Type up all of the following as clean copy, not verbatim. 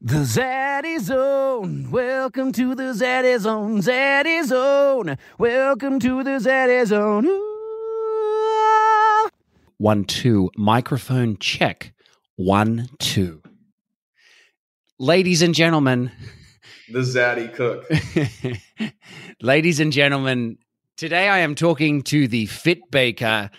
The Zaddy Zone, welcome to the Zaddy Zone, Zaddy Zone, welcome to the Zaddy Zone. Ooh. 1, 2, microphone check, 1, 2. Ladies and gentlemen. The Zaddy Cook. Ladies and gentlemen, today I am talking to the Fit Baker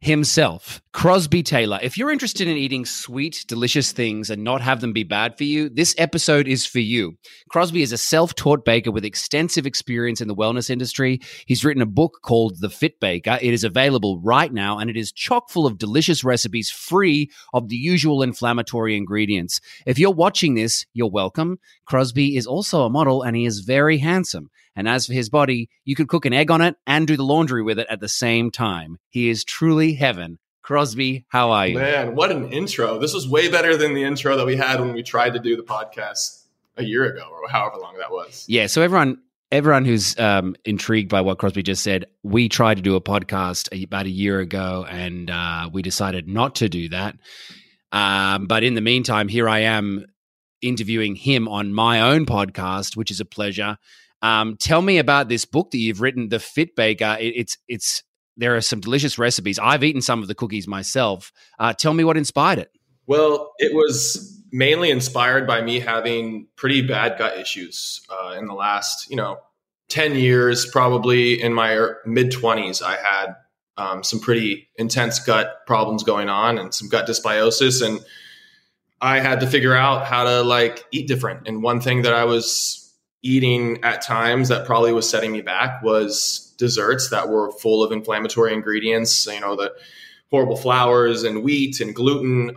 himself, Crosby Tailor. If you're interested in eating sweet, delicious things and not have them be bad for you, this episode is for you. Crosby is a self-taught baker with extensive experience in the wellness industry. He's written a book called The Fit Baker. It is available right now, and it is chock full of delicious recipes free of the usual inflammatory ingredients. If you're watching this, you're welcome. Crosby is also a model, and he is very handsome. And as for his body, you could cook an egg on it and do the laundry with it at the same time. He is truly heaven. Crosby, how are you? Man, what an intro. This was way better than the intro that we had when we tried to do the podcast a year ago or however long that was. Yeah, so everyone who's intrigued by what Crosby just said, we tried to do a podcast about a year ago and we decided not to do that. But in the meantime, here I am interviewing him on my own podcast, which is a pleasure. Tell me about this book that you've written, The Fit Baker. There are some delicious recipes. I've eaten some of the cookies myself. Tell me what inspired it. Well, it was mainly inspired by me having pretty bad gut issues in the last, 10 years, probably in my mid-20s. I had some pretty intense gut problems going on and some gut dysbiosis. And I had to figure out how to eat different. And one thing that I was eating at times that probably was setting me back was desserts that were full of inflammatory ingredients, the horrible flours and wheat and gluten,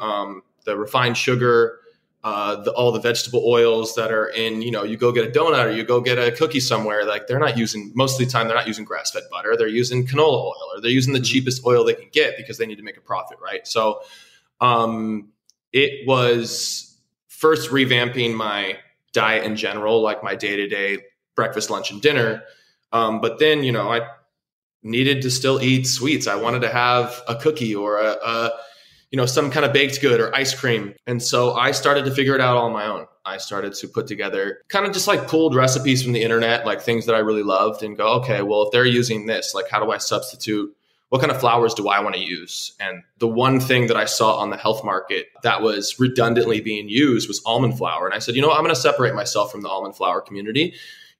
the refined sugar, all the vegetable oils that are in, you go get a donut or you go get a cookie somewhere. They're not using, most of the time, they're not using grass-fed butter. They're using canola oil, or they're using the cheapest oil they can get because they need to make a profit, right? So it was first revamping my diet in general, my day-to-day breakfast, lunch, and dinner. But then, I needed to still eat sweets. I wanted to have a cookie or a some kind of baked good or ice cream. And so I started to figure it out on my own. I started to put together kind of just pulled recipes from the internet, things that I really loved, and go, okay, well, if they're using this, how do I substitute? What kind of flours do I want to use? And the one thing that I saw on the health market that was redundantly being used was almond flour. And I said, I'm going to separate myself from the almond flour community.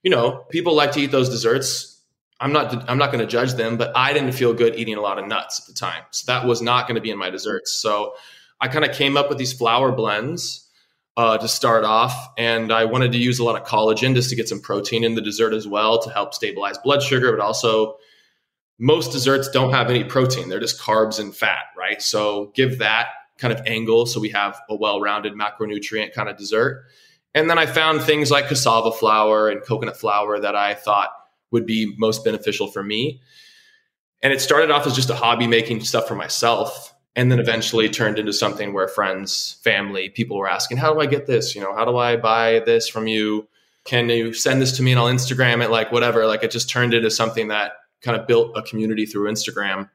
People like to eat those desserts. I'm not going to judge them, but I didn't feel good eating a lot of nuts at the time. So that was not going to be in my desserts. So I kind of came up with these flour blends to start off. And I wanted to use a lot of collagen just to get some protein in the dessert as well to help stabilize blood sugar, but also most desserts don't have any protein. They're just carbs and fat, right? So give that kind of angle so we have a well-rounded macronutrient kind of dessert. And then I found things like cassava flour and coconut flour that I thought would be most beneficial for me. And it started off as just a hobby making stuff for myself, and then eventually turned into something where friends, family, people were asking, how do I get this? How do I buy this from you? Can you send this to me and I'll Instagram it? Whatever. It just turned into something that kind of built a community through Instagram.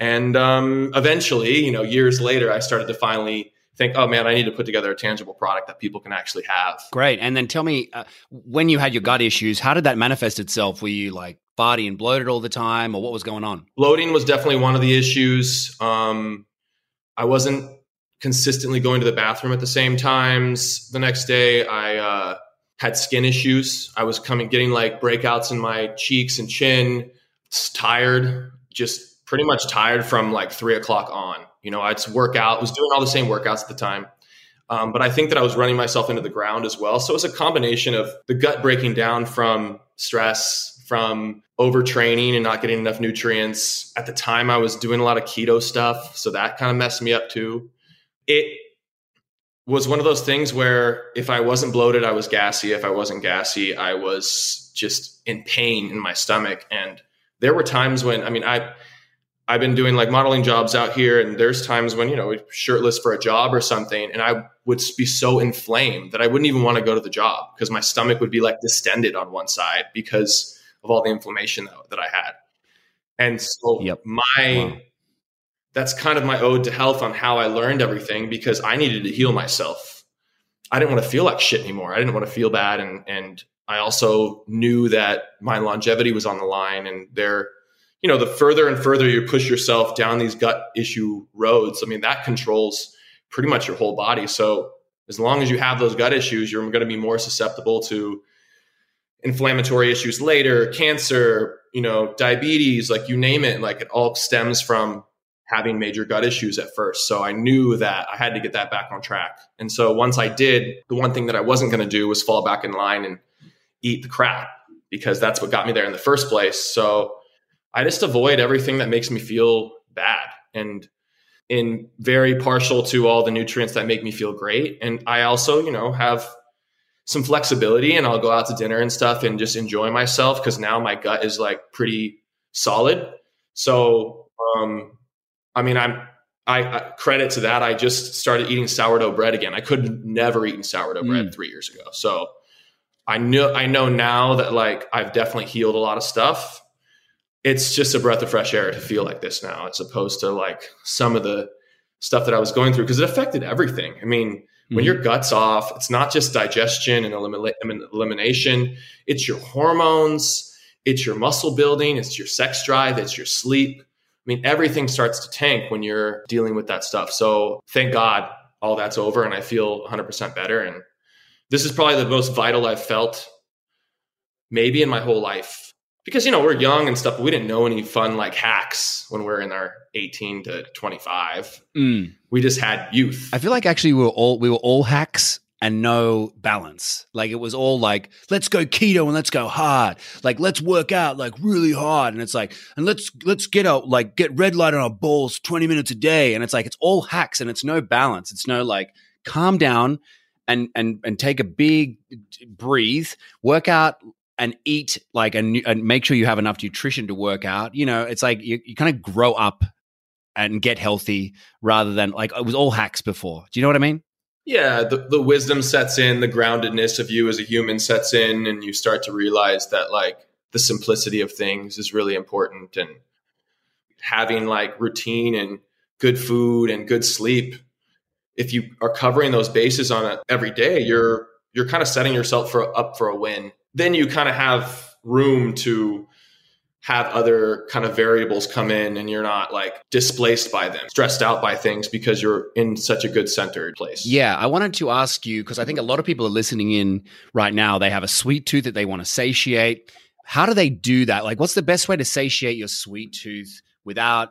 And eventually, years later, I started to finally think, oh man, I need to put together a tangible product that people can actually have. Great. And then tell me, when you had your gut issues, how did that manifest itself? Were you farty and bloated all the time, or what was going on? Bloating was definitely one of the issues. I wasn't consistently going to the bathroom at the same times. The next day, I had skin issues. I was getting breakouts in my cheeks and chin. Tired, just pretty much tired from 3 o'clock on. I'd work out, was doing all the same workouts at the time. But I think that I was running myself into the ground as well. So it was a combination of the gut breaking down from stress, from overtraining and not getting enough nutrients. At the time, I was doing a lot of keto stuff. So that kind of messed me up too. It was one of those things where if I wasn't bloated, I was gassy. If I wasn't gassy, I was just in pain in my stomach. And there were times when, I've been doing modeling jobs out here, and there's times when, shirtless for a job or something, and I would be so inflamed that I wouldn't even want to go to the job because my stomach would be distended on one side because of all the inflammation that I had. And so that's kind of my ode to health on how I learned everything, because I needed to heal myself. I didn't want to feel like shit anymore. I didn't want to feel bad. And I also knew that my longevity was on the line, and there, you know, the further and further you push yourself down these gut issue roads, I mean, that controls pretty much your whole body. So as long as you have those gut issues, you're going to be more susceptible to inflammatory issues later, cancer, you know, diabetes, like you name it, like it all stems from having major gut issues at first. So I knew that I had to get that back on track. And so once I did, the one thing that I wasn't going to do was fall back in line and eat the crap, because that's what got me there in the first place. So I just avoid everything that makes me feel bad, and in very partial to all the nutrients that make me feel great. And I also, you know, have some flexibility, and I'll go out to dinner and stuff and just enjoy myself, because now my gut is like pretty solid. So, I mean, I credit to that. I just started eating sourdough bread again. I could never eaten sourdough bread 3 years ago. So I know now that like I've definitely healed a lot of stuff. It's just a breath of fresh air to feel like this now, as opposed to like some of the stuff that I was going through, because it affected everything. I mean, when your gut's off, it's not just digestion and elimination. It's your hormones. It's your muscle building. It's your sex drive. It's your sleep. I mean, everything starts to tank when you're dealing with that stuff. So thank God all that's over, and I feel 100% better. And this is probably the most vital I've felt maybe in my whole life, because, you know, we're young and stuff, but we didn't know any fun, like hacks when we're in our 18 to 25, we just had youth. I feel like actually we were all hacks and no balance. Like it was all like, let's go keto and let's go hard. Like, let's work out like really hard. And it's like, and let's get out, like get red light on our balls 20 minutes a day. And it's like, it's all hacks and it's no balance. It's no like calm down and take a big breathe, work out and eat like, and make sure you have enough nutrition to work out. You know, it's like you kind of grow up and get healthy rather than like, it was all hacks before. Do you know what I mean? Yeah, the wisdom sets in, the groundedness of you as a human sets in, and you start to realize that like the simplicity of things is really important, and having like routine and good food and good sleep. If you are covering those bases on it every day, you're kind of setting yourself up for a win. Then you kind of have room to have other kind of variables come in, and you're not like displaced by them, stressed out by things, because you're in such a good centered place. Yeah. I wanted to ask you, because I think a lot of people are listening in right now. They have a sweet tooth that they want to satiate. How do they do that? Like, what's the best way to satiate your sweet tooth without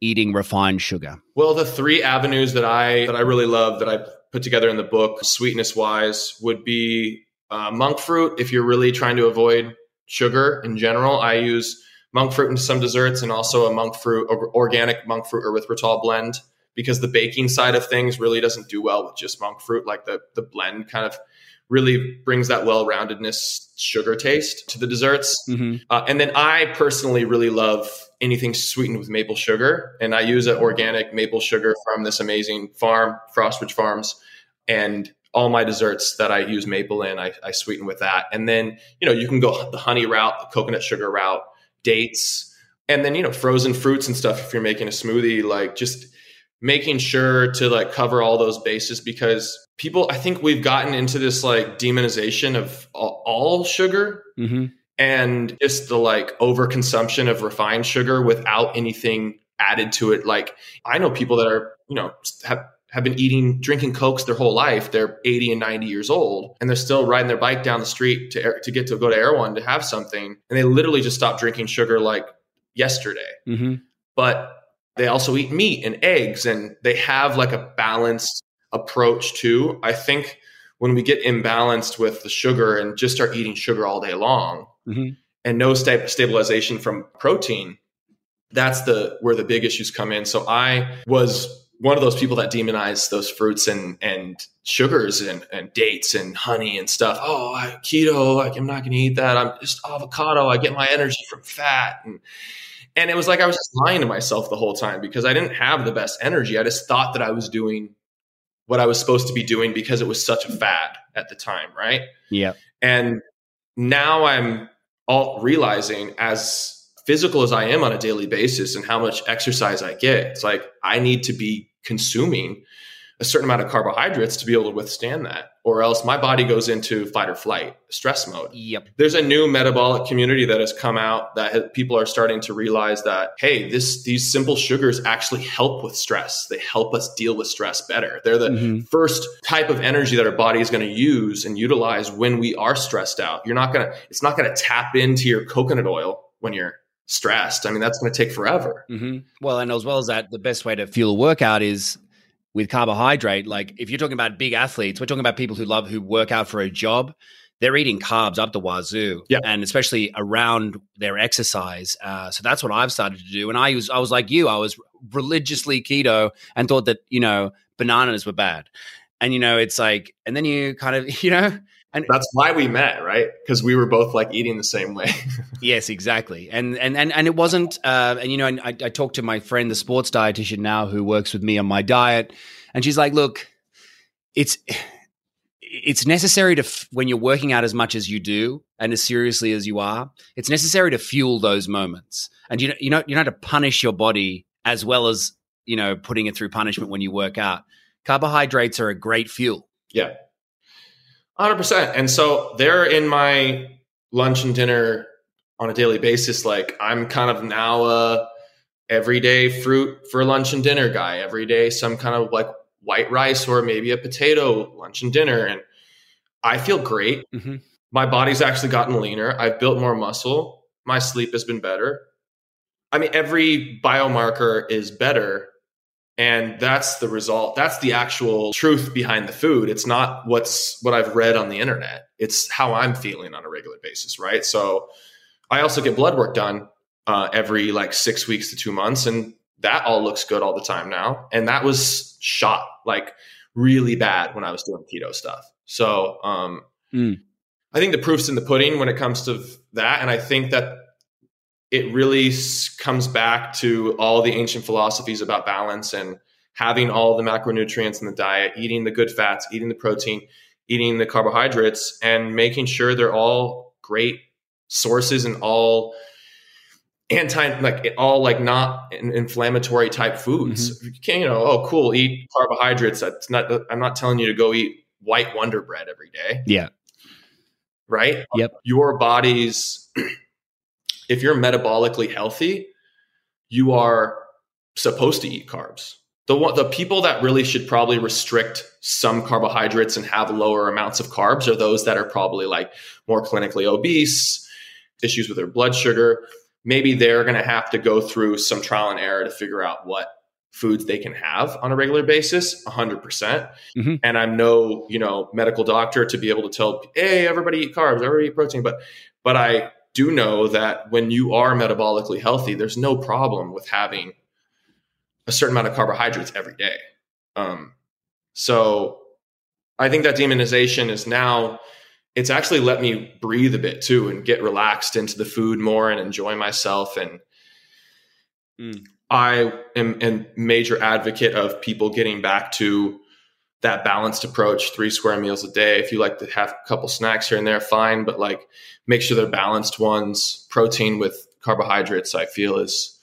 eating refined sugar? Well, the three avenues that I really love that I put together in the book, sweetness wise, would be monk fruit. If you're really trying to avoid sugar in general, I use monk fruit into some desserts, and also a monk fruit, organic monk fruit erythritol blend, because the baking side of things really doesn't do well with just monk fruit. Like the blend kind of really brings that well-roundedness sugar taste to the desserts. Mm-hmm. And then I personally really love anything sweetened with maple sugar. And I use an organic maple sugar from this amazing farm, Frostwich Farms. And all my desserts that I use maple in, I sweeten with that. And then, you know, you can go the honey route, the coconut sugar route, dates, and then, you know, frozen fruits and stuff. If you're making a smoothie, like just making sure to like cover all those bases, because people, I think we've gotten into this like demonization of all sugar, and just the like overconsumption of refined sugar without anything added to it. Like I know people that are, you know, have been drinking Cokes their whole life. They're 80 and 90 years old, and they're still riding their bike down the street to go to Erewhon to have something. And they literally just stopped drinking sugar like yesterday. Mm-hmm. But they also eat meat and eggs, and they have like a balanced approach too. I think when we get imbalanced with the sugar and just start eating sugar all day long, and no stabilization from protein, that's where the big issues come in. So I was one of those people that demonize those fruits and sugars and dates and honey and stuff. Oh, keto, like I'm not going to eat that. I'm just avocado. I get my energy from fat. And it was like I was just lying to myself the whole time, because I didn't have the best energy. I just thought that I was doing what I was supposed to be doing because it was such a fad at the time, right? Yeah. And now I'm all realizing, as physical as I am on a daily basis and how much exercise I get, it's like I need to be consuming a certain amount of carbohydrates to be able to withstand that, or else my body goes into fight or flight stress mode. Yep. There's a new metabolic community that has come out that people are starting to realize that, hey, these simple sugars actually help with stress. They help us deal with stress better. They're the first type of energy that our body is going to use and utilize when we are stressed out. It's not going to tap into your coconut oil when you're stressed. I mean, that's going to take forever. Mm-hmm. Well, and as well as that, the best way to fuel a workout is with carbohydrate. Like if you're talking about big athletes, we're talking about people who work out for a job. They're eating carbs up the wazoo, and especially around their exercise. So that's what I've started to do. And I was like you, I was religiously keto and thought that, bananas were bad. And, it's like, and then you kind of, and that's why we met, right? Because we were both like eating the same way. Yes, exactly. And it wasn't, and I talked to my friend, the sports dietitian now, who works with me on my diet. And she's like, look, it's necessary to, when you're working out as much as you do and as seriously as you are, it's necessary to fuel those moments. And you don't have to punish your body as well as, putting it through punishment when you work out. Carbohydrates are a great fuel. Yeah. 100%. And so they're in my lunch and dinner on a daily basis. Like I'm kind of now a everyday fruit for lunch and dinner guy. Every day some kind of like white rice or maybe a potato lunch and dinner. And I feel great. Mm-hmm. My body's actually gotten leaner. I've built more muscle. My sleep has been better. I mean, every biomarker is better. And that's the result. That's the actual truth behind the food. It's not what I've read on the internet. It's how I'm feeling on a regular basis, right? So I also get blood work done every like 6 weeks to 2 months. And that all looks good all the time now. And that was shot like really bad when I was doing keto stuff. So I think the proof's in the pudding when it comes to that. And I think that it really comes back to all the ancient philosophies about balance and having all the macronutrients in the diet, eating the good fats, eating the protein, eating the carbohydrates, and making sure they're all great sources and all not inflammatory type foods. Mm-hmm. You can't, eat carbohydrates. I'm not telling you to go eat white Wonder Bread every day. Yeah. Right. Yep. Your body's... If you're metabolically healthy, you are supposed to eat carbs. The people that really should probably restrict some carbohydrates and have lower amounts of carbs are those that are probably like more clinically obese, issues with their blood sugar. Maybe they're going to have to go through some trial and error to figure out what foods they can have on a regular basis, 100%. Mm-hmm. And I'm no, medical doctor to be able to tell, hey, everybody eat carbs, everybody eat protein. But I do know that when you are metabolically healthy, there's no problem with having a certain amount of carbohydrates every day. So I think that demonization is now, it's actually let me breathe a bit too and get relaxed into the food more and enjoy myself. And I am a major advocate of people getting back to that balanced approach, 3 square meals a day. If you like to have a couple snacks here and there, fine. But like, make sure they're balanced ones. Protein with carbohydrates, I feel, is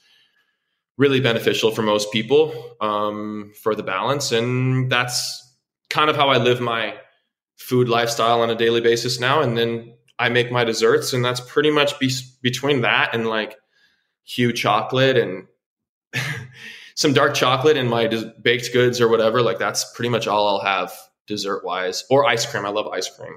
really beneficial for most people for the balance. And that's kind of how I live my food lifestyle on a daily basis now. And then I make my desserts, and that's pretty much between that and like Hue chocolate and some dark chocolate in my baked goods or whatever. Like that's pretty much all I'll have dessert wise, or ice cream. I love ice cream,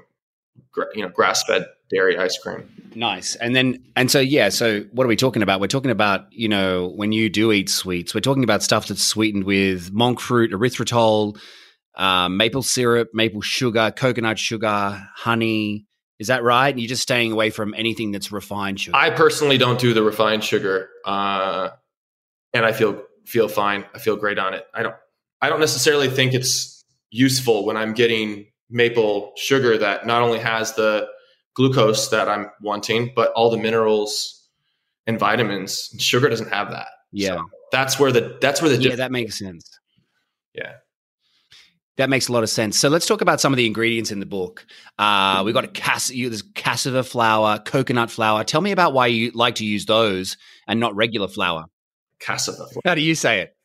grass fed dairy ice cream. Nice. So what are we talking about? We're talking about, when you do eat sweets, we're talking about stuff that's sweetened with monk fruit, erythritol, maple syrup, maple sugar, coconut sugar, honey. Is that right? And you're just staying away from anything that's refined sugar. I personally don't do the refined sugar. And I feel fine. I feel great on it. I don't necessarily think it's useful when I'm getting maple sugar that not only has the glucose that I'm wanting, but all the minerals and vitamins. Sugar doesn't have that. Yeah. So that's where the yeah, that makes sense. Yeah. That makes a lot of sense. So let's talk about some of the ingredients in the book. We've got there's cassava flour, coconut flour. Tell me about why you like to use those and not regular flour. Cassava. How do you say it?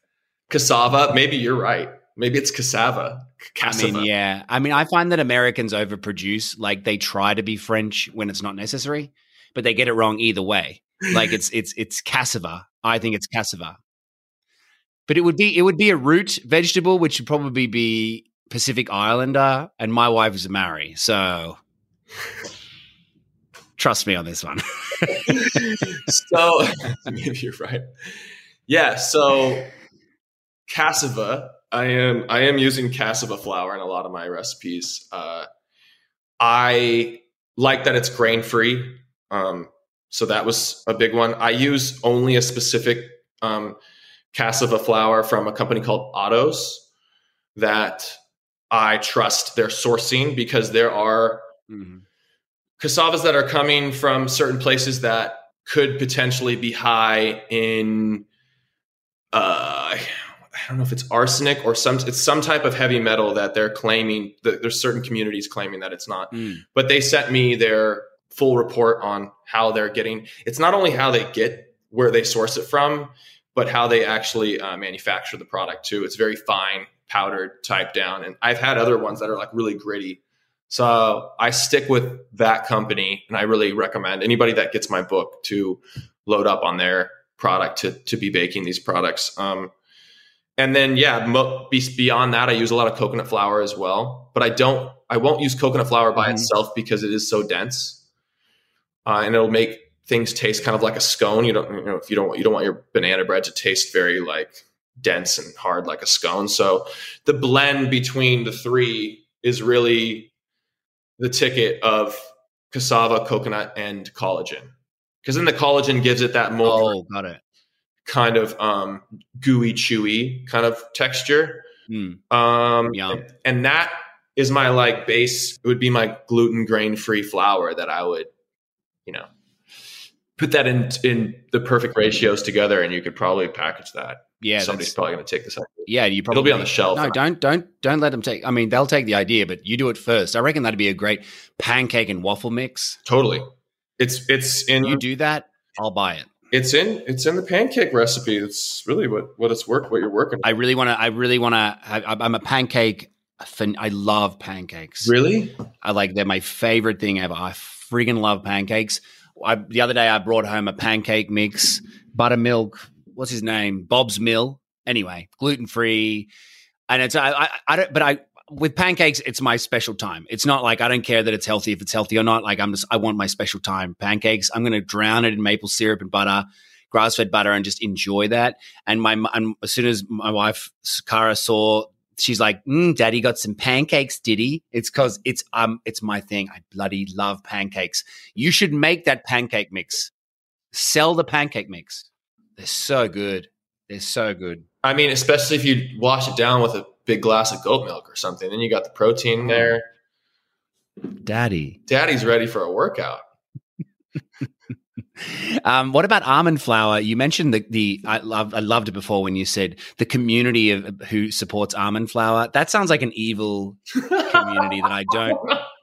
Cassava. Maybe you're right. Maybe it's cassava. Cassava. I mean, yeah. I mean, I find that Americans overproduce. Like, they try to be French when it's not necessary, but they get it wrong either way. Like, it's cassava. I think it's cassava. But it would be a root vegetable, which would probably be Pacific Islander, and my wife is a Maori, so trust me on this one. So maybe you're right. Yeah, so cassava. I am using cassava flour in a lot of my recipes. I like that it's grain-free. So that was a big one. I use only a specific cassava flour from a company called Otto's that I trust their sourcing, because there are cassavas that are coming from certain places that could potentially be high in, I don't know if it's arsenic or some type of heavy metal that they're claiming, that there's certain communities claiming that it's not. But they sent me their full report on how they're getting. It's not only how they get where they source it from, but how they actually manufacture the product too. It's very fine powdered type down. And I've had other ones that are like really gritty. So I stick with that company, and I really recommend anybody that gets my book to load up on their product to be baking these products. And then, yeah, beyond that, I use a lot of coconut flour as well, but I won't use coconut flour by itself because it is so dense, and it'll make things taste kind of like a scone. You don't want your banana bread to taste very like dense and hard like a scone. So the blend between the three is really the ticket of cassava, coconut, and collagen, because then the collagen gives it that more kind of gooey, chewy kind of texture. Yum. And that is my like base. It would be my gluten grain-free flour that I would, put that in the perfect ratios together, and you could probably package that. Yeah, somebody's probably going to take this idea. Yeah, it'll be on the shelf. No, don't let them take. I mean, they'll take the idea, but you do it first. I reckon that'd be a great pancake and waffle mix. Totally, it's in. You do that, I'll buy it. It's in the pancake recipe. It's really what you're working on. I'm a pancake fan. I love pancakes. Really? They're my favorite thing ever. I friggin' love pancakes. The other day I brought home a pancake mix, buttermilk, what's his name? Bob's Mill. Anyway, gluten-free. And it's, with pancakes, it's my special time. It's not like, I don't care that it's healthy, if it's healthy or not. Like, I want my special time pancakes. I'm going to drown it in maple syrup and butter, grass-fed butter, and just enjoy that. And as soon as my wife, Kara, saw, she's like, Daddy got some pancakes, did he? It's because it's my thing. I bloody love pancakes. You should make that pancake mix. Sell the pancake mix. They're so good. They're so good. I mean, especially if you wash it down with a big glass of goat milk or something. Then you got the protein there. Daddy's ready for a workout. What about almond flour? You mentioned I loved it before when you said the community of who supports almond flour. That sounds like an evil community that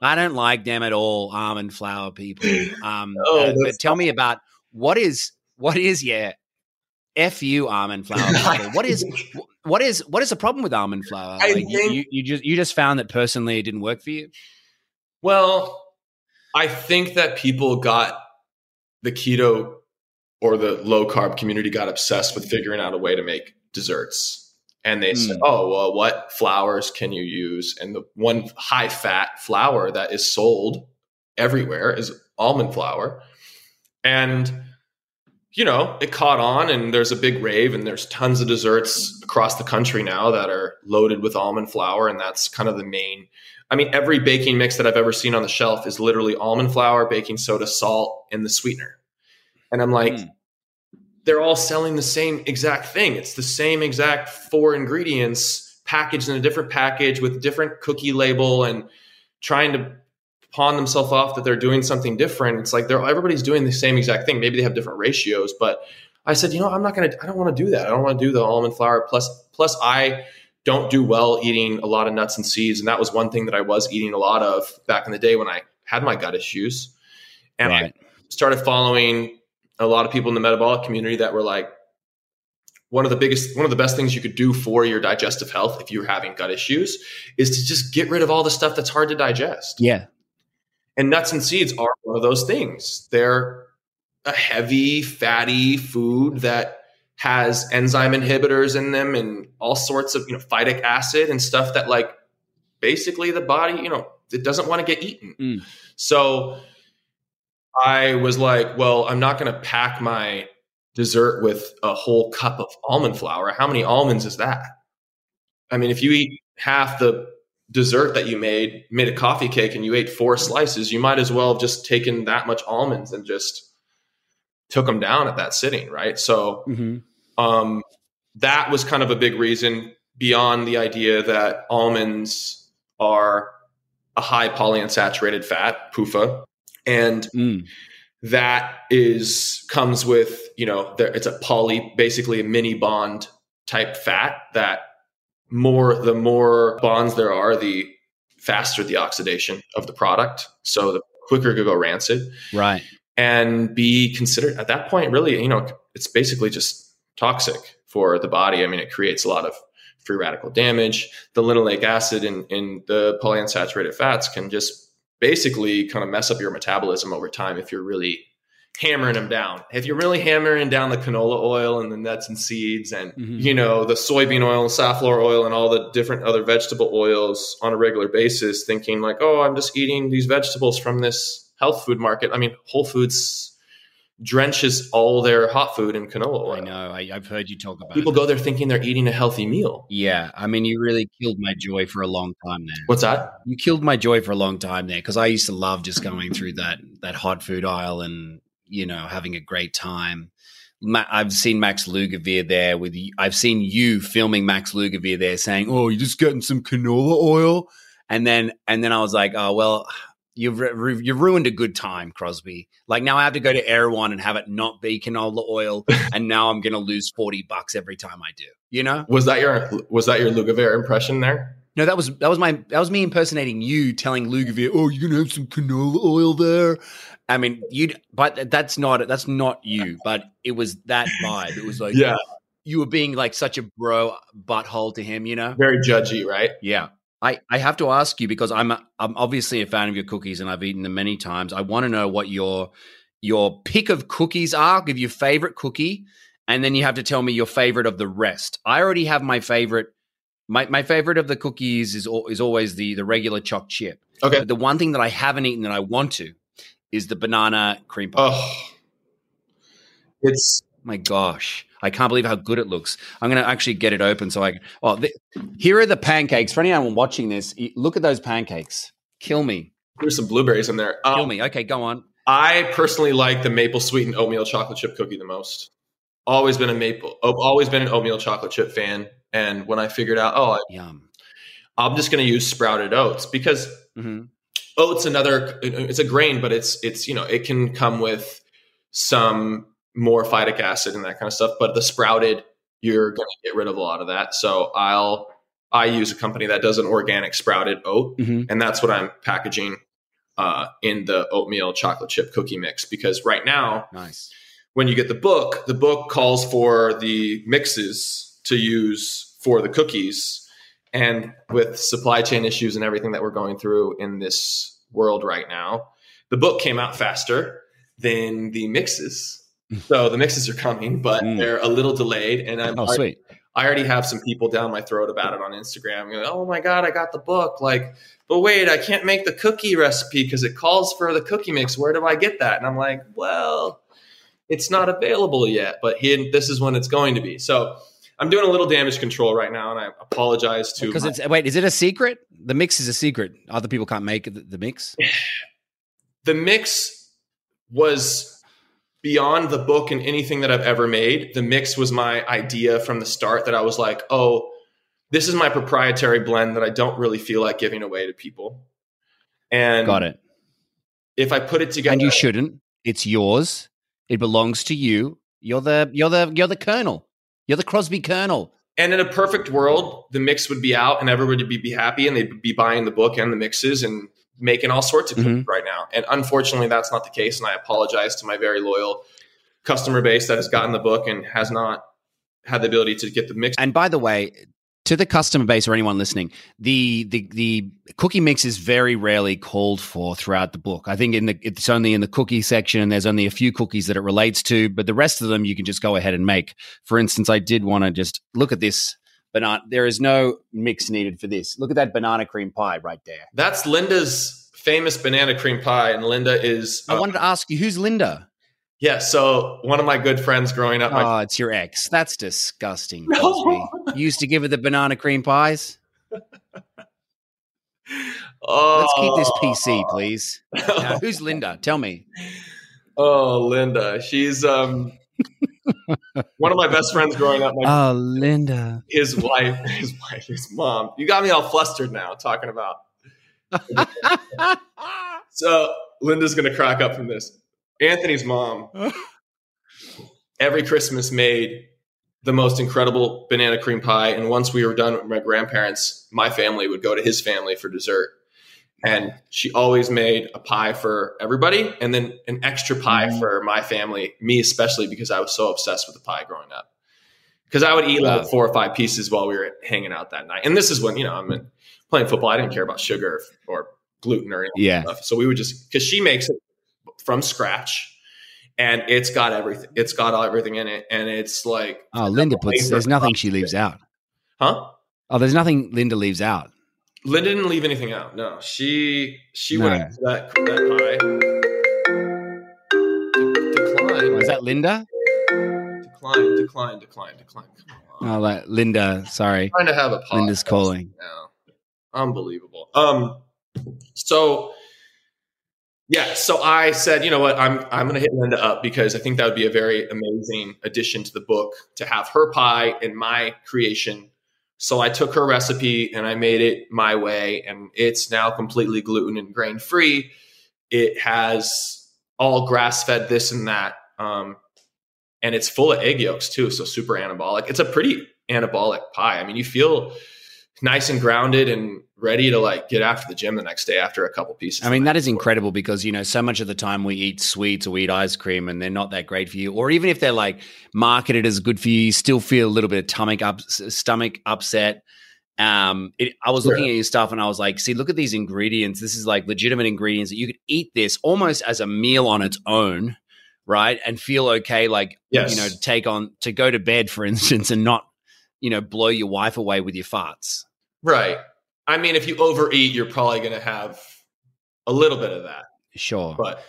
I don't like them at all. Almond flour people. But tell me about what is F you almond flour people. What is the problem with almond flour? I think you just found that personally it didn't work for you. Well, I think that people got. The keto or the low carb community got obsessed with figuring out a way to make desserts. And they said, oh, well, what flours can you use? And the one high fat flour that is sold everywhere is almond flour. And, it caught on, and there's a big rave, and there's tons of desserts across the country now that are loaded with almond flour. And that's kind of the main, every baking mix that I've ever seen on the shelf is literally almond flour, baking soda, salt, and the sweetener. And I'm like, they're all selling the same exact thing. It's the same exact 4 ingredients packaged in a different package with a different cookie label, and trying to pawn themselves off that they're doing something different. It's like everybody's doing the same exact thing. Maybe they have different ratios, but I said, I don't want to do that. I don't want to do the almond flour. Plus I don't do well eating a lot of nuts and seeds. And that was one thing that I was eating a lot of back in the day when I had my gut issues. And I started following a lot of people in the metabolic community that were like, one of the best things you could do for your digestive health if you're having gut issues is to just get rid of all the stuff that's hard to digest. Yeah. And nuts and seeds are one of those things. They're a heavy, fatty food that has enzyme inhibitors in them and all sorts of, phytic acid and stuff that, like, basically the body, it doesn't want to get eaten. Mm. So I was like, well, I'm not going to pack my dessert with a whole cup of almond flour. How many almonds is that? I mean, if you eat half the dessert that you made a coffee cake and you ate 4 slices, you might as well have just taken that much almonds and just took them down at that sitting. Right. So, that was kind of a big reason beyond the idea that almonds are a high polyunsaturated fat, PUFA. And that comes with, it's a poly, basically a mini bond type fat that the more bonds there are, the faster the oxidation of the product. So the quicker it could go rancid. Right. And be considered at that point, really, it's basically just toxic for the body. I mean, it creates a lot of free radical damage. The linoleic acid in the polyunsaturated fats can just basically kind of mess up your metabolism over time if you're really hammering them down. If you're really hammering down the canola oil and the nuts and seeds and, the soybean oil, safflower oil, and all the different other vegetable oils on a regular basis, thinking like, oh, I'm just eating these vegetables from this health food market. I mean, Whole Foods drenches all their hot food in canola oil. I know. I've heard you talk about People go there thinking they're eating a healthy meal. Yeah. I mean, you really killed my joy for a long time there. What's that? You killed my joy for a long time there, because I used to love just going through that hot food aisle and, having a great time. I've seen Max Lugavere there with you. I've seen you filming Max Lugavere there saying, oh, you're just getting some canola oil. And then I was like, oh, well, You've ruined a good time, Crosby. Like, now I have to go to Erewhon and have it not be canola oil, and now I'm going to lose $40 every time I do. Was that your Lugavere impression there? No, that was me impersonating you telling Lugavere, oh, you're going to have some canola oil there. I mean, but that's not you. But it was that vibe. It was like, yeah, you were being like such a bro butthole to him. Very judgy, right? Yeah. I have to ask you, because I'm obviously a fan of your cookies and I've eaten them many times. I want to know what your pick of cookies are. Give your favorite cookie, and then you have to tell me your favorite of the rest. I already have my favorite. My favorite of the cookies is always the regular choc chip. Okay. But the one thing that I haven't eaten that I want to is the banana cream pie. Oh, my gosh. I can't believe how good it looks. I'm going to actually get it open so I can. Well, here are the pancakes. For anyone watching this, look at those pancakes. Kill me. There's some blueberries in there. Kill me. Okay, go on. I personally like the maple sweetened oatmeal chocolate chip cookie the most. Always been an oatmeal chocolate chip fan. And when I figured out, yum, I'm just going to use sprouted oats, because oats, it's a grain, but it's it can come with some more phytic acid and that kind of stuff, but the sprouted, you're going to get rid of a lot of that. So I use a company that does an organic sprouted oat, and that's what I'm packaging in the oatmeal chocolate chip cookie mix, because right now, nice, when you get the book calls for the mixes to use for the cookies, and with supply chain issues and everything that we're going through in this world right now, the book came out faster than the mixes. So the mixes are coming, but they're a little delayed. And I already have some people down my throat about it on Instagram. Going, oh my God, I got the book. Like, but wait, I can't make the cookie recipe because it calls for the cookie mix. Where do I get that? And I'm like, well, it's not available yet, but this is when it's going to be. So I'm doing a little damage control right now, and I apologize to. Because is it a secret? The mix is a secret. Other people can't make the mix. The mix was beyond the book and anything that I've ever made. The mix was my idea from the start, that I was like, oh, this is my proprietary blend that I don't really feel like giving away to people. And got it. If I put it together, and you shouldn't. It's yours. It belongs to you. You're the Colonel. You're the Crosby Colonel. And in a perfect world, the mix would be out, and everybody would be happy, and they'd be buying the book and the mixes and making all sorts of cookies right now. And unfortunately, that's not the case. And I apologize to my very loyal customer base that has gotten the book and has not had the ability to get the mix. And by the way, to the customer base or anyone listening, the cookie mix is very rarely called for throughout the book. I think it's only in the cookie section, and there's only a few cookies that it relates to, but the rest of them you can just go ahead and make. For instance, I did want to just look at this banana. There is no mix needed for this. Look at that banana cream pie right there. That's Linda's famous banana cream pie, and Linda is... I wanted to ask you, who's Linda? Yeah, so one of my good friends growing up. It's your ex. That's disgusting. No. You used to give her the banana cream pies. Let's keep this PC, please. Now, who's Linda? Tell me. Oh, Linda. She's one of my best friends growing up. Linda. His wife, his mom. You got me all flustered now talking about. So Linda's going to crack up from this. Anthony's mom every Christmas made the most incredible banana cream pie. And once we were done with my grandparents, my family would go to his family for dessert. And she always made a pie for everybody and then an extra pie for my family, me especially, because I was so obsessed with the pie growing up. Because I would eat like 4 or 5 pieces while we were hanging out that night. And this is when, I'm playing football. I didn't care about sugar or gluten or anything. Yeah. So we would just, because she makes it from scratch, and it's got everything. It's got everything in it, and it's like Linda puts. There's nothing she leaves out, huh? Oh, there's nothing Linda leaves out. Linda didn't leave anything out. No, she went into that pie. Decline. Was that Linda? Decline. Come on. Oh, that Linda. Sorry. I'm trying to have a pause. Linda's calling. Now. Unbelievable. So. Yeah, so I said, you know what, I'm going to hit Linda up because I think that would be a very amazing addition to the book to have her pie in my creation. So I took her recipe and I made it my way, and it's now completely gluten and grain free. It has all grass fed this and that, and it's full of egg yolks too, so super anabolic. It's a pretty anabolic pie. I mean, you feel nice and grounded and ready to like get after the gym the next day after a couple pieces. I mean, that is incredible because, so much of the time we eat sweets or we eat ice cream and they're not that great for you. Or even if they're like marketed as good for you, you still feel a little bit of stomach upset. I was looking at your stuff and I was like, see, look at these ingredients. This is like legitimate ingredients that you could eat this almost as a meal on its own, right? And feel okay. Like, to go to bed, for instance, and not, blow your wife away with your farts. Right. I mean, if you overeat, you're probably going to have a little bit of that. Sure. But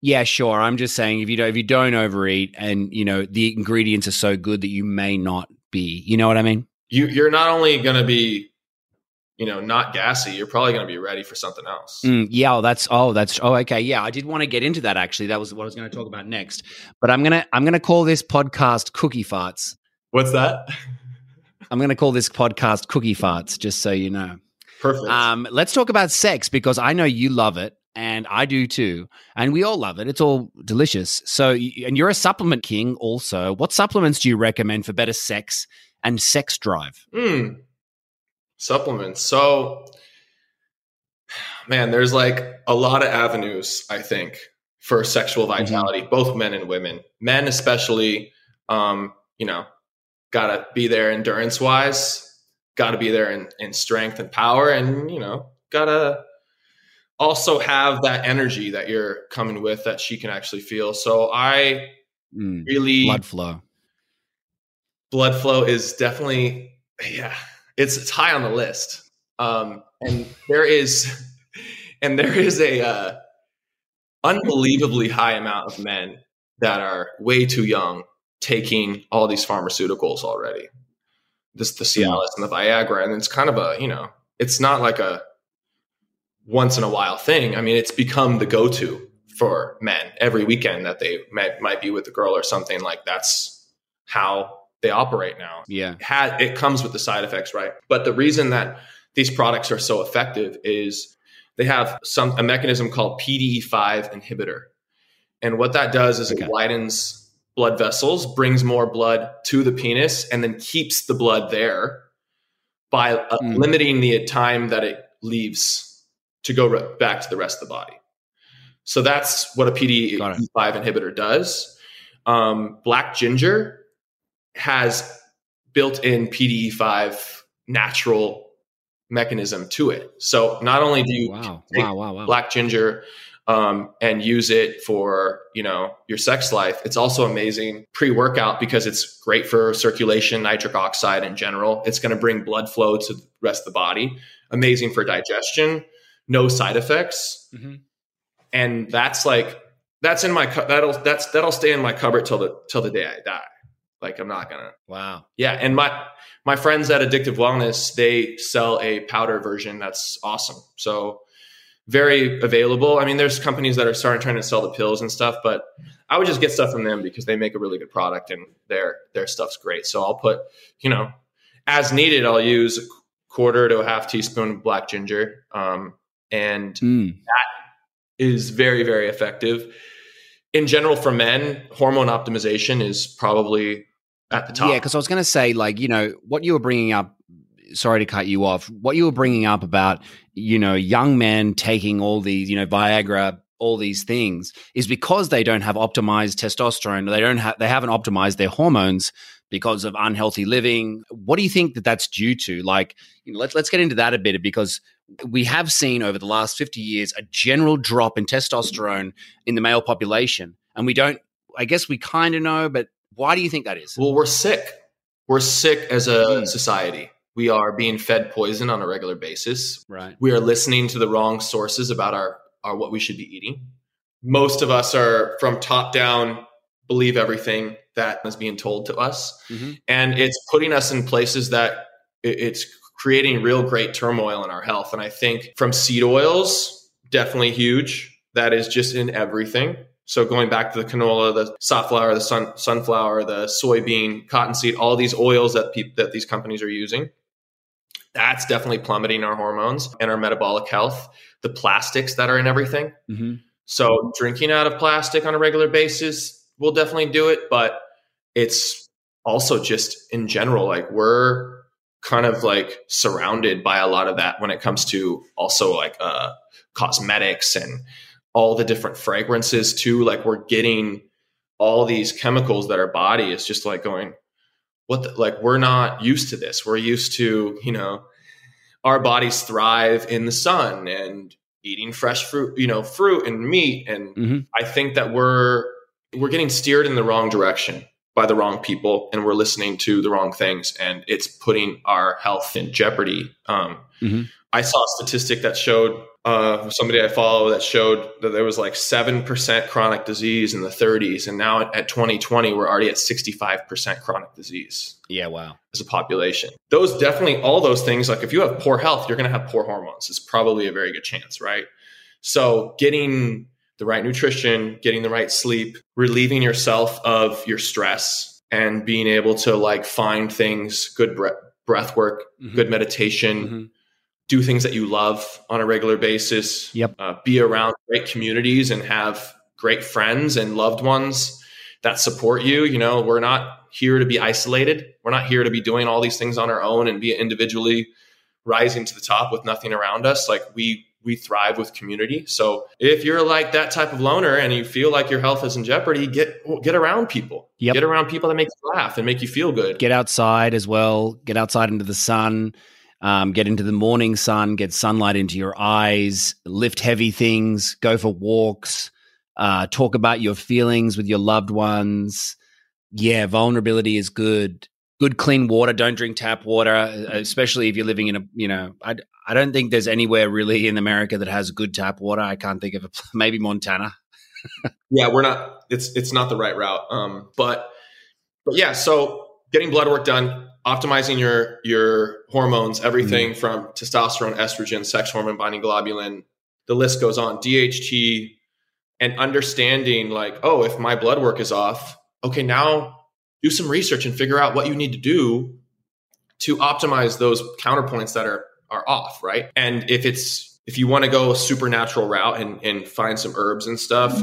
yeah, sure. I'm just saying if you don't overeat and, the ingredients are so good that you may not be, you know what I mean? You're not only going to be, not gassy, you're probably going to be ready for something else. Okay. Yeah. I did want to get into that actually. That was what I was going to talk about next, but I'm going to call this podcast Cookie Farts. What's that? I'm going to call this podcast Cookie Farts, just so you know. Perfect. Let's talk about sex because I know you love it and I do too. And we all love it. It's all delicious. So, and you're a supplement king also. What supplements do you recommend for better sex and sex drive? Supplements. So, man, there's like a lot of avenues, I think, for sexual vitality, both men and women. Men especially, got to be there endurance-wise, got to be there in strength and power, and, got to also have that energy that you're coming with that she can actually feel. So I really... Blood flow. Blood flow is definitely, it's high on the list. And there is a unbelievably high amount of men that are way too young taking all these pharmaceuticals already, the Cialis and the Viagra. And it's kind of a, it's not like a once in a while thing. I mean, it's become the go-to for men every weekend that they might be with a girl or something. Like that's how they operate now. Yeah. It comes with the side effects, right? But the reason that these products are so effective is they have a mechanism called PDE5 inhibitor. And what that does is it widens blood vessels, brings more blood to the penis, and then keeps the blood there by limiting the time that it leaves to go back to the rest of the body. So that's what a PDE5 inhibitor does. Black ginger has built-in PDE5 natural mechanism to it. So not only do you take black ginger and use it for, you know, your sex life, it's also amazing pre-workout because it's great for circulation, nitric oxide in general. It's going to bring blood flow to the rest of the body. Amazing for digestion, no side effects. Mm-hmm. And that's like, that's in my, that'll stay in my cupboard till the day I die. Like I'm not gonna. Wow. Yeah. And my friends at Addictive Wellness, they sell a powder version. That's awesome. So very available. I mean, there's companies that are trying to sell the pills and stuff, but I would just get stuff from them because they make a really good product and their stuff's great. So I'll put, you know, as needed, I'll use a quarter to a half teaspoon of black ginger. That is very, very effective. In general, for men, hormone optimization is probably at the top. Yeah, because I was going to say, like, you know, what you were bringing up, sorry to cut you off, what you were bringing up about, you know, young men taking all these, you know, Viagra, all these things is because they don't have optimized testosterone. They haven't optimized their hormones because of unhealthy living. What do you think that that's due to? Like, you know, let's get into that a bit, because we have seen over the last 50 years a general drop in testosterone in the male population. And we don't, I guess we kind of know, but why do you think that is? Well, we're sick. We're sick as a society. We are being fed poison on a regular basis. Right. We are listening to the wrong sources about our what we should be eating. Most of us are from top down, believe everything that is being told to us. Mm-hmm. And it's putting us in places that it's creating real great turmoil in our health. And I think from seed oils, definitely huge. That is just in everything. So going back to the canola, the safflower, the sunflower, the soybean, cottonseed, all these oils that these companies are using, that's definitely plummeting our hormones and our metabolic health. The plastics that are in everything. Mm-hmm. So drinking out of plastic on a regular basis will definitely do it. But it's also just in general, like we're kind of like surrounded by a lot of that when it comes to also like cosmetics and all the different fragrances too. Like we're getting all these chemicals that our body is just like going, like we're not used to this. We're used to, you know, our bodies thrive in the sun and eating fresh fruit, you know, fruit and meat. And mm-hmm. I think that we're getting steered in the wrong direction by the wrong people, and we're listening to the wrong things, and it's putting our health in jeopardy. I saw a statistic that showed somebody I follow that showed that there was like 7% chronic disease in the 30s, and now at 2020 we're already at 65% chronic disease. Yeah, wow. As a population, those definitely all those things. Like if you have poor health, you're going to have poor hormones. It's probably a very good chance, right? So getting the right nutrition, getting the right sleep, relieving yourself of your stress, and being able to like find things, good breath work, mm-hmm. good meditation, mm-hmm. do things that you love on a regular basis, yep. Be around great communities and have great friends and loved ones that support you. You know, we're not here to be isolated. We're not here to be doing all these things on our own and be individually rising to the top with nothing around us. Like we thrive with community. So if you're like that type of loner and you feel like your health is in jeopardy, get around people. Yep. Get around people that make you laugh and make you feel good. Get outside as well. Get outside into the sun. Get into the morning sun. Get sunlight into your eyes. Lift heavy things. Go for walks. Talk about your feelings with your loved ones. Yeah, vulnerability is good. Good clean water. Don't drink tap water, especially if you're living in a, you know, I don't think there's anywhere really in America that has good tap water. I can't think of maybe Montana. Yeah, we're not, it's not the right route. But yeah, so getting blood work done, optimizing your hormones, everything mm-hmm. from testosterone, estrogen, sex hormone, binding globulin, the list goes on, DHT, and understanding like, oh, if my blood work is off, okay, now do some research and figure out what you need to do to optimize those counterpoints that are off, right? And if you want to go a supernatural route and find some herbs and stuff,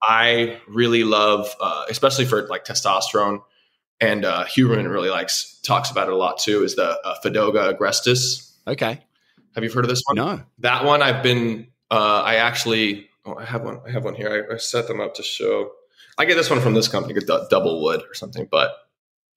I really love, especially for like testosterone, and Huberman really talks about it a lot too, is the Fidoga agrestis. Okay. Have you heard of this one? No. That one I've been, I have one here. I set them up to show. I get this one from this company, Double Wood or something, but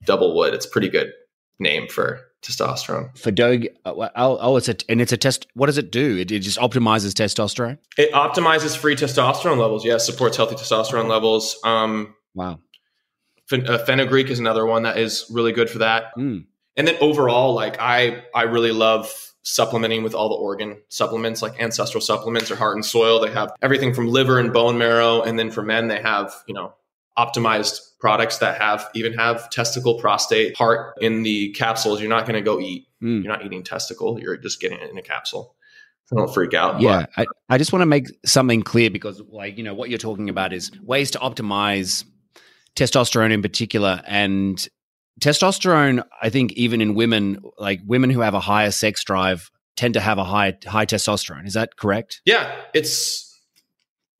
Double Wood. It's a pretty good name for testosterone. For Doug, it's a test. What does it do? It just optimizes testosterone? It optimizes free testosterone levels. Yeah, supports healthy testosterone levels. Wow. Fenugreek is another one that is really good for that. Mm. And then overall, like I really love supplementing with all the organ supplements, like Ancestral Supplements or Heart and Soil. They have everything from liver and bone marrow. And then for men, they have, optimized products that have testicle, prostate, heart in the capsules. You're not going to go eat. Mm. You're not eating testicle. You're just getting it in a capsule. So don't freak out. Yeah. I just want to make something clear because what you're talking about is ways to optimize testosterone in particular. And testosterone, I think, even in women, like women who have a higher sex drive tend to have a high testosterone. Is that correct? Yeah,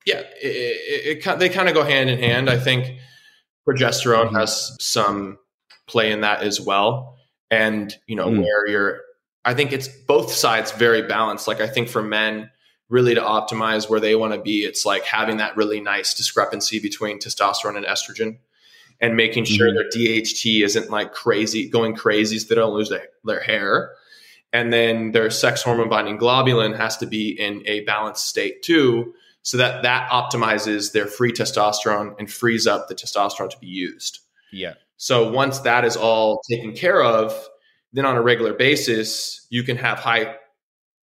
they kind of go hand in hand. I think progesterone has some play in that as well. And, I think it's both sides very balanced. Like I think for men, really to optimize where they want to be, it's like having that really nice discrepancy between testosterone and estrogen. And making sure their DHT isn't going crazy so they don't lose their hair. And then their sex hormone binding globulin has to be in a balanced state too, so that optimizes their free testosterone and frees up the testosterone to be used. Yeah. So once that is all taken care of, then on a regular basis, you can have high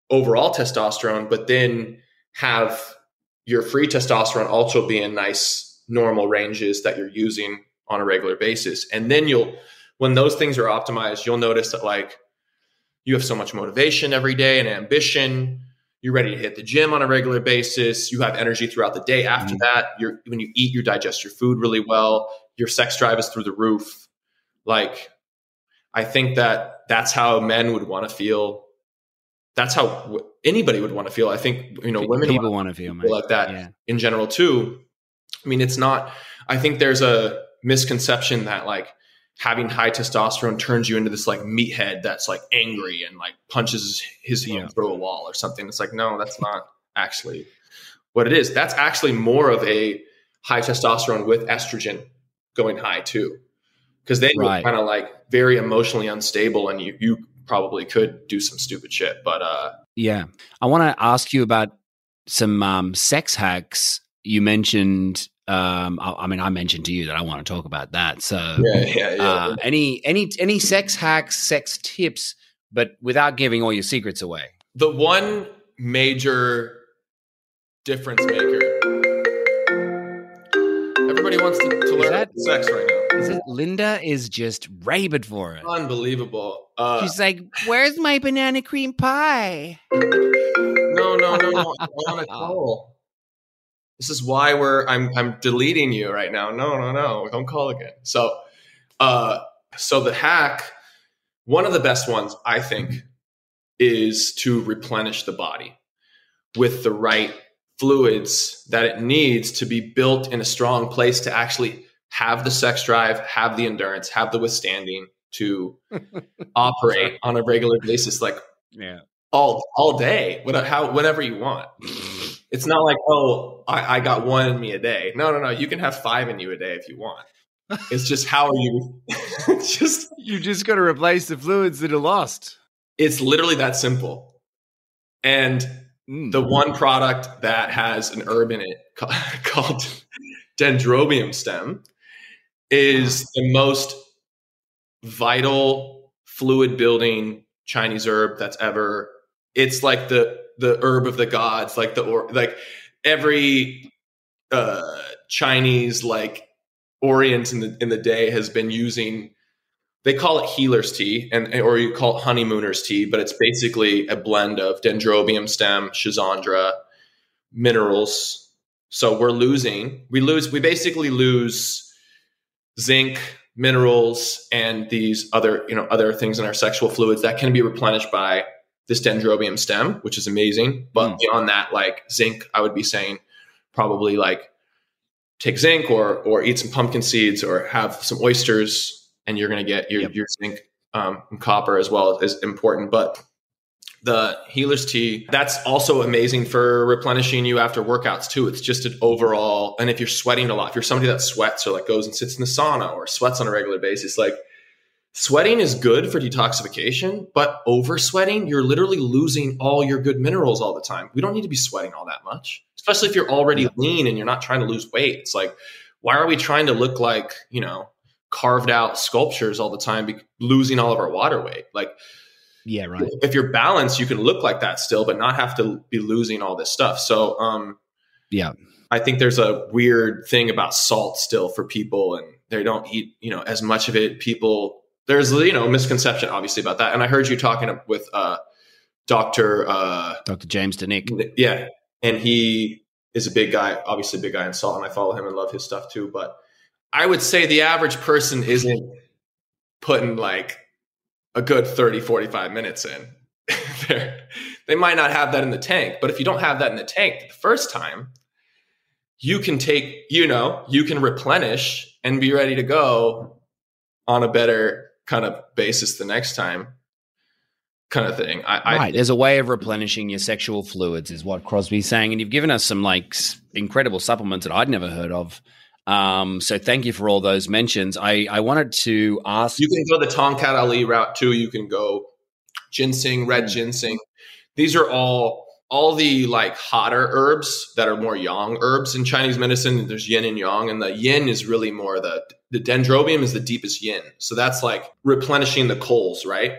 overall testosterone, but then have your free testosterone also be in nice normal ranges that you're using on a regular basis. And then when those things are optimized, you'll notice that you have so much motivation every day and ambition. You're ready to hit the gym on a regular basis. You have energy throughout the day after that. When you eat, you digest your food really well. Your sex drive is through the roof. I think that's how men would want to feel. That's how anybody would want to feel. I think, women people want to feel like that in general too. I mean, it's not, I think there's a misconception that having high testosterone turns you into this meathead that's angry and punches his hand through a wall or something. It's no, that's not actually what it is. That's actually more of a high testosterone with estrogen going high too, because then you're kind of very emotionally unstable and you probably could do some stupid shit. But I want to ask you about some sex hacks. You mentioned. I mentioned to you that I want to talk about that. So any sex hacks, sex tips, but without giving all your secrets away. The one major difference maker. Everybody wants to learn sex right now. Is it Linda is just rabid for it. Unbelievable. She's like, where's my banana cream pie? No. I want a call. This is why I'm deleting you right now. No. Don't call again. So, the hack, one of the best ones I think is to replenish the body with the right fluids that it needs to be built in a strong place to actually have the sex drive, have the endurance, have the withstanding to operate on a regular basis. All day, whatever you want. It's not I got one in me a day. No. You can have five in you a day if you want. It's just how you you just got to replace the fluids that are lost. It's literally that simple. And the one product that has an herb in it called dendrobium stem is the most vital fluid building Chinese herb that's ever. It's the herb of the gods, every Chinese Orient in the day has been using. They call it healer's tea, or you call it honeymooner's tea, but it's basically a blend of dendrobium stem, schizandra, minerals. So we basically lose zinc, minerals, and these other things in our sexual fluids that can be replenished by this dendrobium stem, which is amazing. But beyond that, zinc, I would be saying probably take zinc or eat some pumpkin seeds or have some oysters, and you're going to get your zinc and copper as well is important. But the healer's tea, that's also amazing for replenishing you after workouts too. It's just an overall, and if you're sweating a lot, if you're somebody that sweats or goes and sits in the sauna or sweats on a regular basis, Sweating is good for detoxification, but over sweating, you're literally losing all your good minerals all the time. We don't need to be sweating all that much, especially if you're already lean and you're not trying to lose weight. It's like, why are we trying to look like, you know, carved out sculptures all the time, losing all of our water weight? Like, yeah, right. If you're balanced, you can look like that still, but not have to be losing all this stuff. So, yeah, I think there's a weird thing about salt still for people, and they don't eat, you know, as much of it. There's, you know, misconception obviously about that. And I heard you talking with Dr. James DiNicolantonio. Yeah. And he is a big guy, obviously a big guy in salt. And I follow him and love his stuff too. But I would say the average person isn't putting like a good 30, 45 minutes in. They might not have that in the tank. But if you don't have that in the tank the first time, you can take, you know, you can replenish and be ready to go on a better kind of basis the next time, kind of thing. There's a way of replenishing your sexual fluids is what Crosby's saying, and you've given us some like incredible supplements that I'd never heard of. So thank you for all those mentions. I wanted to ask, you can go the Tonkat Ali route too. You can go ginseng, red ginseng. These are all the like hotter herbs that are more yang herbs in Chinese medicine. There's yin and yang, and the yin is really more the dendrobium is the deepest yin. So that's like replenishing the coals, right?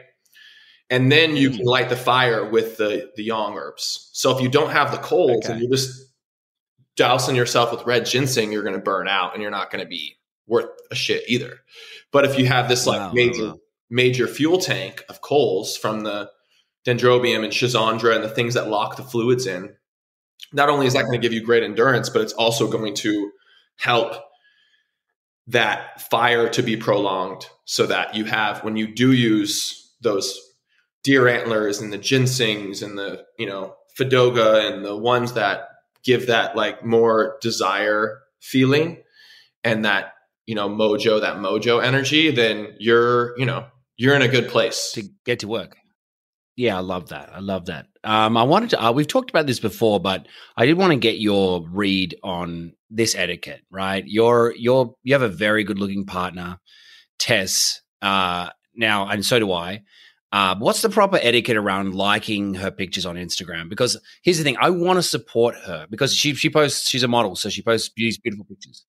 And then you can light the fire with the yang herbs. So if you don't have the coals and you're just dousing yourself with red ginseng, you're going to burn out and you're not going to be worth a shit either. But if you have this like major fuel tank of coals from the dendrobium and schizandra and the things that lock the fluids in, not only is that going to give you great endurance, but it's also going to help that fire to be prolonged so that you have, when you do use those deer antlers and the ginsengs and the, you know, fedoga and the ones that give that like more desire feeling and that, you know, mojo energy, then you're in a good place to get to work. Yeah, I love that. I wanted to, we've talked about this before, but I did want to get your read on this etiquette, right? You have a very good looking partner, Tess, now, and so do I. What's the proper etiquette around liking her pictures on Instagram? Because here's the thing, I want to support her because she posts, she's a model, so she posts these beautiful pictures.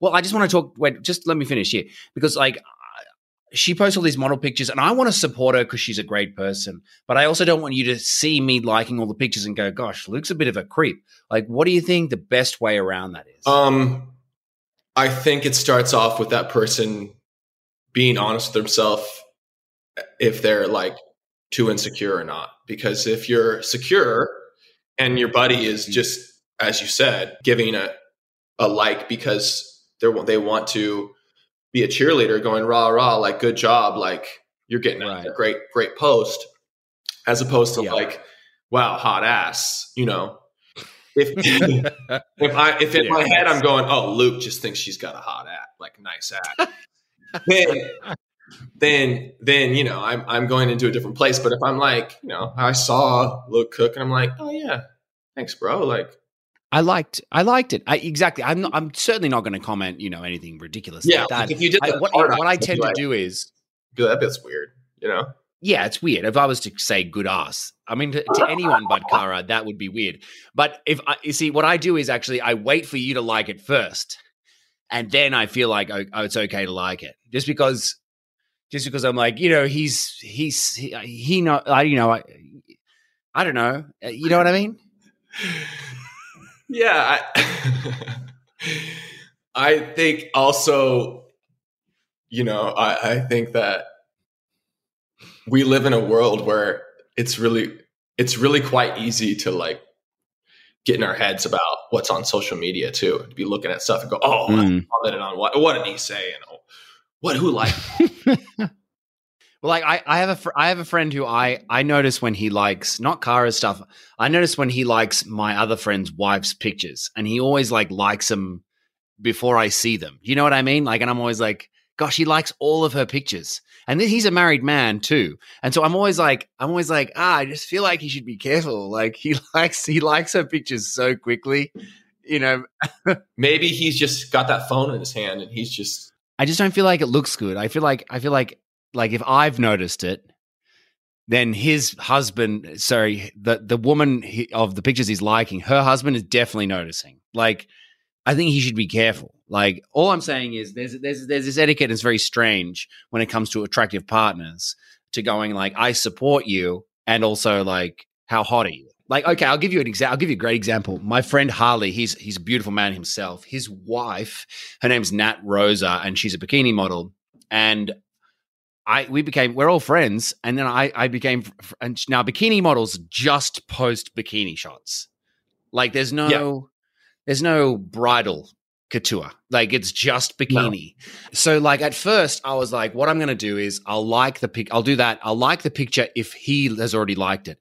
Well, I just want to just let me finish here because like, she posts all these model pictures and I want to support her because she's a great person, but I also don't want you to see me liking all the pictures and go, gosh, Luke's a bit of a creep. Like, what do you think the best way around that is? I think it starts off with that person being honest with themselves if they're like too insecure or not, because if you're secure and your buddy is just, as you said, giving a like because they want to be a cheerleader going rah, rah, like good job. Like you're getting a great post as opposed to like, wow, hot ass, you know, if in my head, I'm going, oh, Luke just thinks she's got a hot ass, like nice ass. then, you know, I'm going into a different place. But if I'm like, you know, I saw Luke cook and I'm like, oh yeah, thanks bro. Like, I liked it. Exactly. I'm certainly not going to comment, you know, anything ridiculous like that. If you did what I tend to do is – that bit's weird, you know? Yeah, it's weird. If I was to say good ass, I mean, to anyone but Kara, that would be weird. But what I do is actually I wait for you to like it first and then I feel like, oh, it's okay to like it just because I'm like, you know, I don't know. You know what I mean? Yeah, I think also, you know, I think that we live in a world where it's really quite easy to like get in our heads about what's on social media too. To be looking at stuff and go, oh, I commented on what did he say? And who liked that? Well, like I have a friend who I notice when he likes not Kara's stuff. I notice when he likes my other friend's wife's pictures, and he always like likes them before I see them. You know what I mean? Like, and I'm always like, gosh, he likes all of her pictures, and he's a married man too. And so I'm always like, I just feel like he should be careful. Like he likes her pictures so quickly, you know. Maybe he's just got that phone in his hand, and I just don't feel like it looks good. I feel like. like if I've noticed it, then his husband, sorry, the woman of the pictures he's liking, her husband is definitely noticing. Like, I think he should be careful. Like, all I'm saying is there's this etiquette that's very strange when it comes to attractive partners to going like, I support you, and also like, how hot are you? Like, okay, I'll give you an example. I'll give you a great example. My friend Harley, he's a beautiful man himself. His wife, her name's Nat Rosa, and she's a bikini model. And we're all friends, and then and now bikini models just post bikini shots. Like, there's no bridal couture. Like, it's just bikini. No. So like at first I was like, what I'm going to do is I'll like the picture if he has already liked it.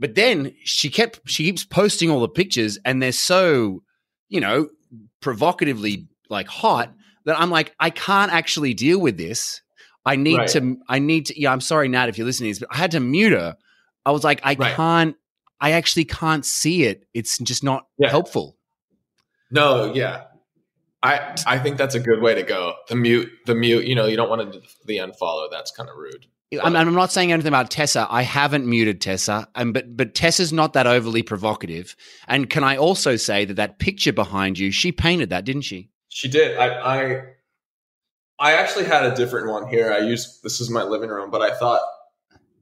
But then she keeps posting all the pictures, and they're so, provocatively like hot that I'm like, I can't actually deal with this. I need to, yeah, I'm sorry, Nat, if you're listening to this, but I had to mute her. I was like, I actually can't see it. It's just not helpful. No. Yeah. I think that's a good way to go. The mute, you don't want to do the unfollow. That's kind of rude. I'm not saying anything about Tessa. I haven't muted Tessa, but Tessa's not that overly provocative. And can I also say that picture behind you, she painted that, didn't she? She did. I actually had a different one here. This is my living room, but I thought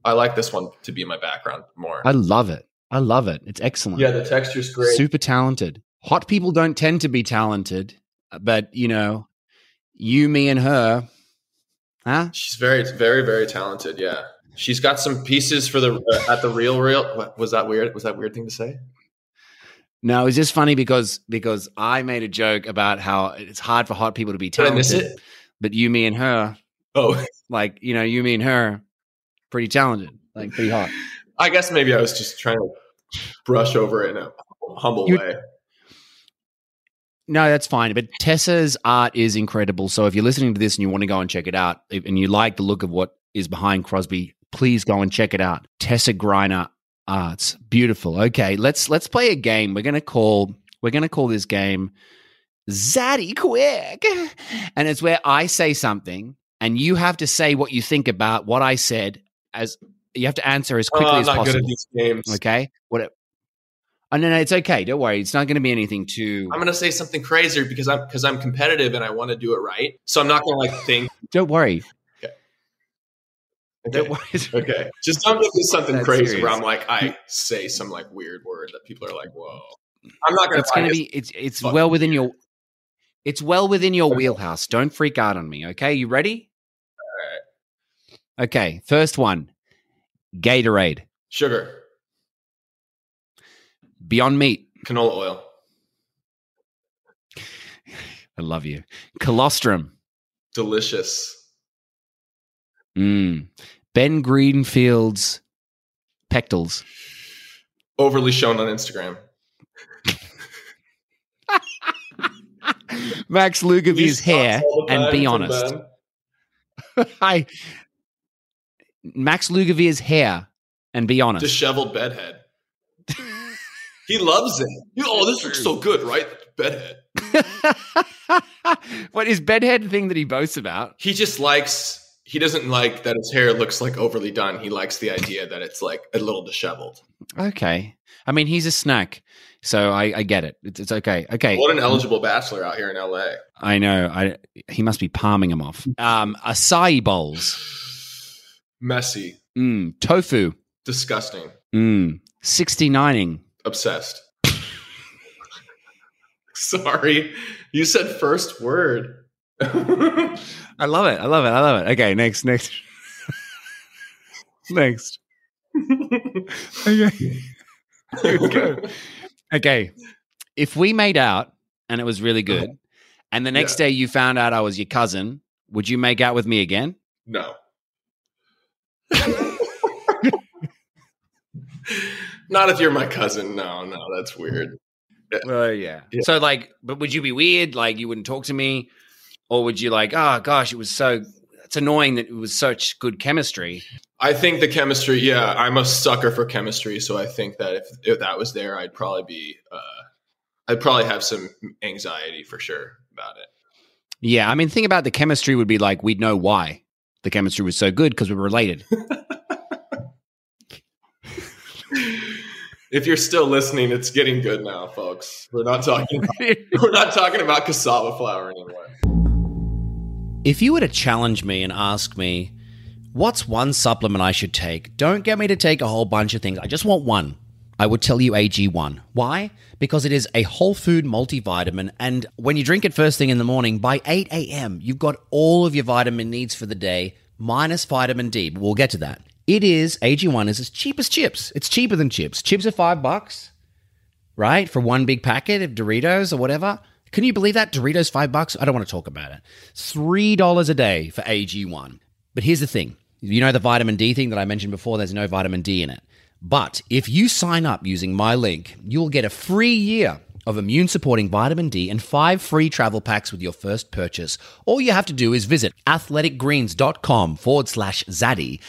I like this one to be my background more. I love it. It's excellent. Yeah, the texture's great. Super talented. Hot people don't tend to be talented, but you, me, and her. Huh? She's very, very, very talented. Yeah, she's got some pieces for the at the real. What, was that weird? Was that a weird thing to say? No, it's just funny because I made a joke about how it's hard for hot people to be talented. Did I miss it? But you, me, and her. Oh, like you, me, and her, pretty talented, like pretty hot. I guess maybe I was just trying to brush over it in a humble way. No, that's fine. But Tessa's art is incredible. So if you're listening to this and you want to go and check it out, and you like the look of what is behind Crosby, please go and check it out. Tessa Griner Arts, beautiful. Okay, let's play a game. We're gonna call this game Zaddy Quick, and it's where I say something and you have to say what you think about what I said. As you have to answer as quickly as possible. I'm not good at these games. Okay, whatever. Oh, no, it's okay. Don't worry. It's not going to be anything too. I'm going to say something crazier because I'm competitive and I want to do it right. So I'm not going to think. Don't worry. Okay. Don't worry. Okay. Just don't do something crazy serious. Where I'm like, I say some like weird word that people are like, whoa. I'm not going to. It's going to be. It's well within your. It's well within your wheelhouse. Don't freak out on me. Okay, you ready? All right. Okay. First one. Gatorade. Sugar. Beyond Meat. Canola oil. I love you. Colostrum. Delicious. Ben Greenfield's pectorals. Overly shown on Instagram. Max Lugavere's hair and be honest. Max Lugavere's hair and be honest. Disheveled bedhead. He loves it. This looks so good, right? Bedhead. What is bedhead thing that he boasts about? He doesn't like that his hair looks like overly done. He likes the idea that it's like a little disheveled. Okay. I mean, he's a snack, so I get it. It's okay. Okay. What an eligible bachelor out here in LA. I know. He must be palming him off. Acai bowls. Messy. Tofu. Disgusting. 69ing. Obsessed. Sorry. You said first word. I love it. Okay, next. Next. Okay. Here we go. Okay. If we made out and it was really good, and the next day you found out I was your cousin, would you make out with me again? No. Not if you're my cousin. No, that's weird. Yeah. So like, but would you be weird? Like you wouldn't talk to me, or would you like, oh gosh, it's annoying that it was such good chemistry. I think the chemistry, I'm a sucker for chemistry. So I think that if that was there, I'd probably be, I'd probably have some anxiety for sure about it. Yeah. I mean, think about the chemistry would be like, we'd know why. the chemistry was so good because we were related. If you're still listening, it's getting good now, folks. We're not talking about cassava flour anymore. If you were to challenge me and ask me, what's one supplement I should take? Don't get me to take a whole bunch of things. I just want one. I would tell you AG1. Why? Because it is a whole food multivitamin, and when you drink it first thing in the morning, by 8 a.m., you've got all of your vitamin needs for the day, minus vitamin D, but we'll get to that. It is, AG1 is as cheap as chips. It's cheaper than chips. Chips are $5, right, for one big packet of Doritos or whatever. Can you believe that? Doritos, $5? I don't want to talk about it. $3 a day for AG1. But here's the thing. You know the vitamin D thing that I mentioned before? There's no vitamin D in it. But if you sign up using my link, you'll get a free year of immune-supporting vitamin D and 5 free travel packs with your first purchase. All you have to do is visit athleticgreens.com/zaddy.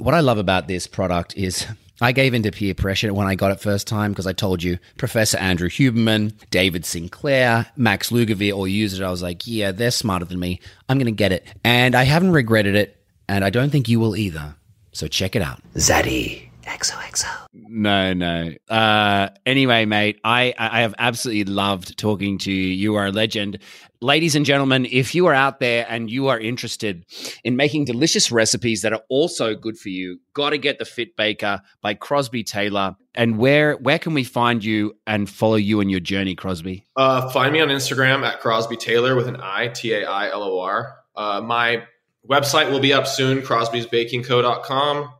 What I love about this product is I gave into peer pressure when I got it first time because I told you Professor Andrew Huberman, David Sinclair, Max Lugavere all used it. I was like, yeah, they're smarter than me. I'm going to get it. And I haven't regretted it, and I don't think you will either. So check it out. Zaddy. XOXO. No. Anyway, mate, I have absolutely loved talking to you. You are a legend. Ladies and gentlemen, if you are out there and you are interested in making delicious recipes that are also good for you, got to get The Fit Baker by Crosby Tailor. And where can we find you and follow you and your journey, Crosby? Find me on Instagram at Crosby Tailor with an I, Tailor. My website will be up soon, crosbysbakingco.com.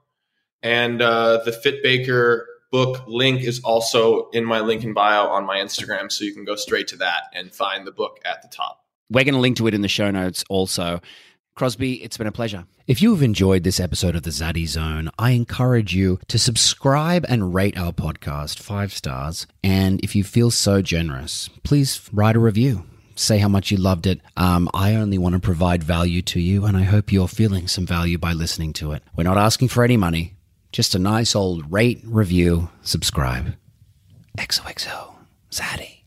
And the Fit Baker book link is also in my link in bio on my Instagram, so you can go straight to that and find the book at the top. We're going to link to it in the show notes also. Crosby, it's been a pleasure. If you have enjoyed this episode of The Zaddy Zone, I encourage you to subscribe and rate our podcast 5 stars. And if you feel so generous, please write a review. Say how much you loved it. I only want to provide value to you, and I hope you're feeling some value by listening to it. We're not asking for any money. Just a nice old rate, review, subscribe. XOXO, Zaddy.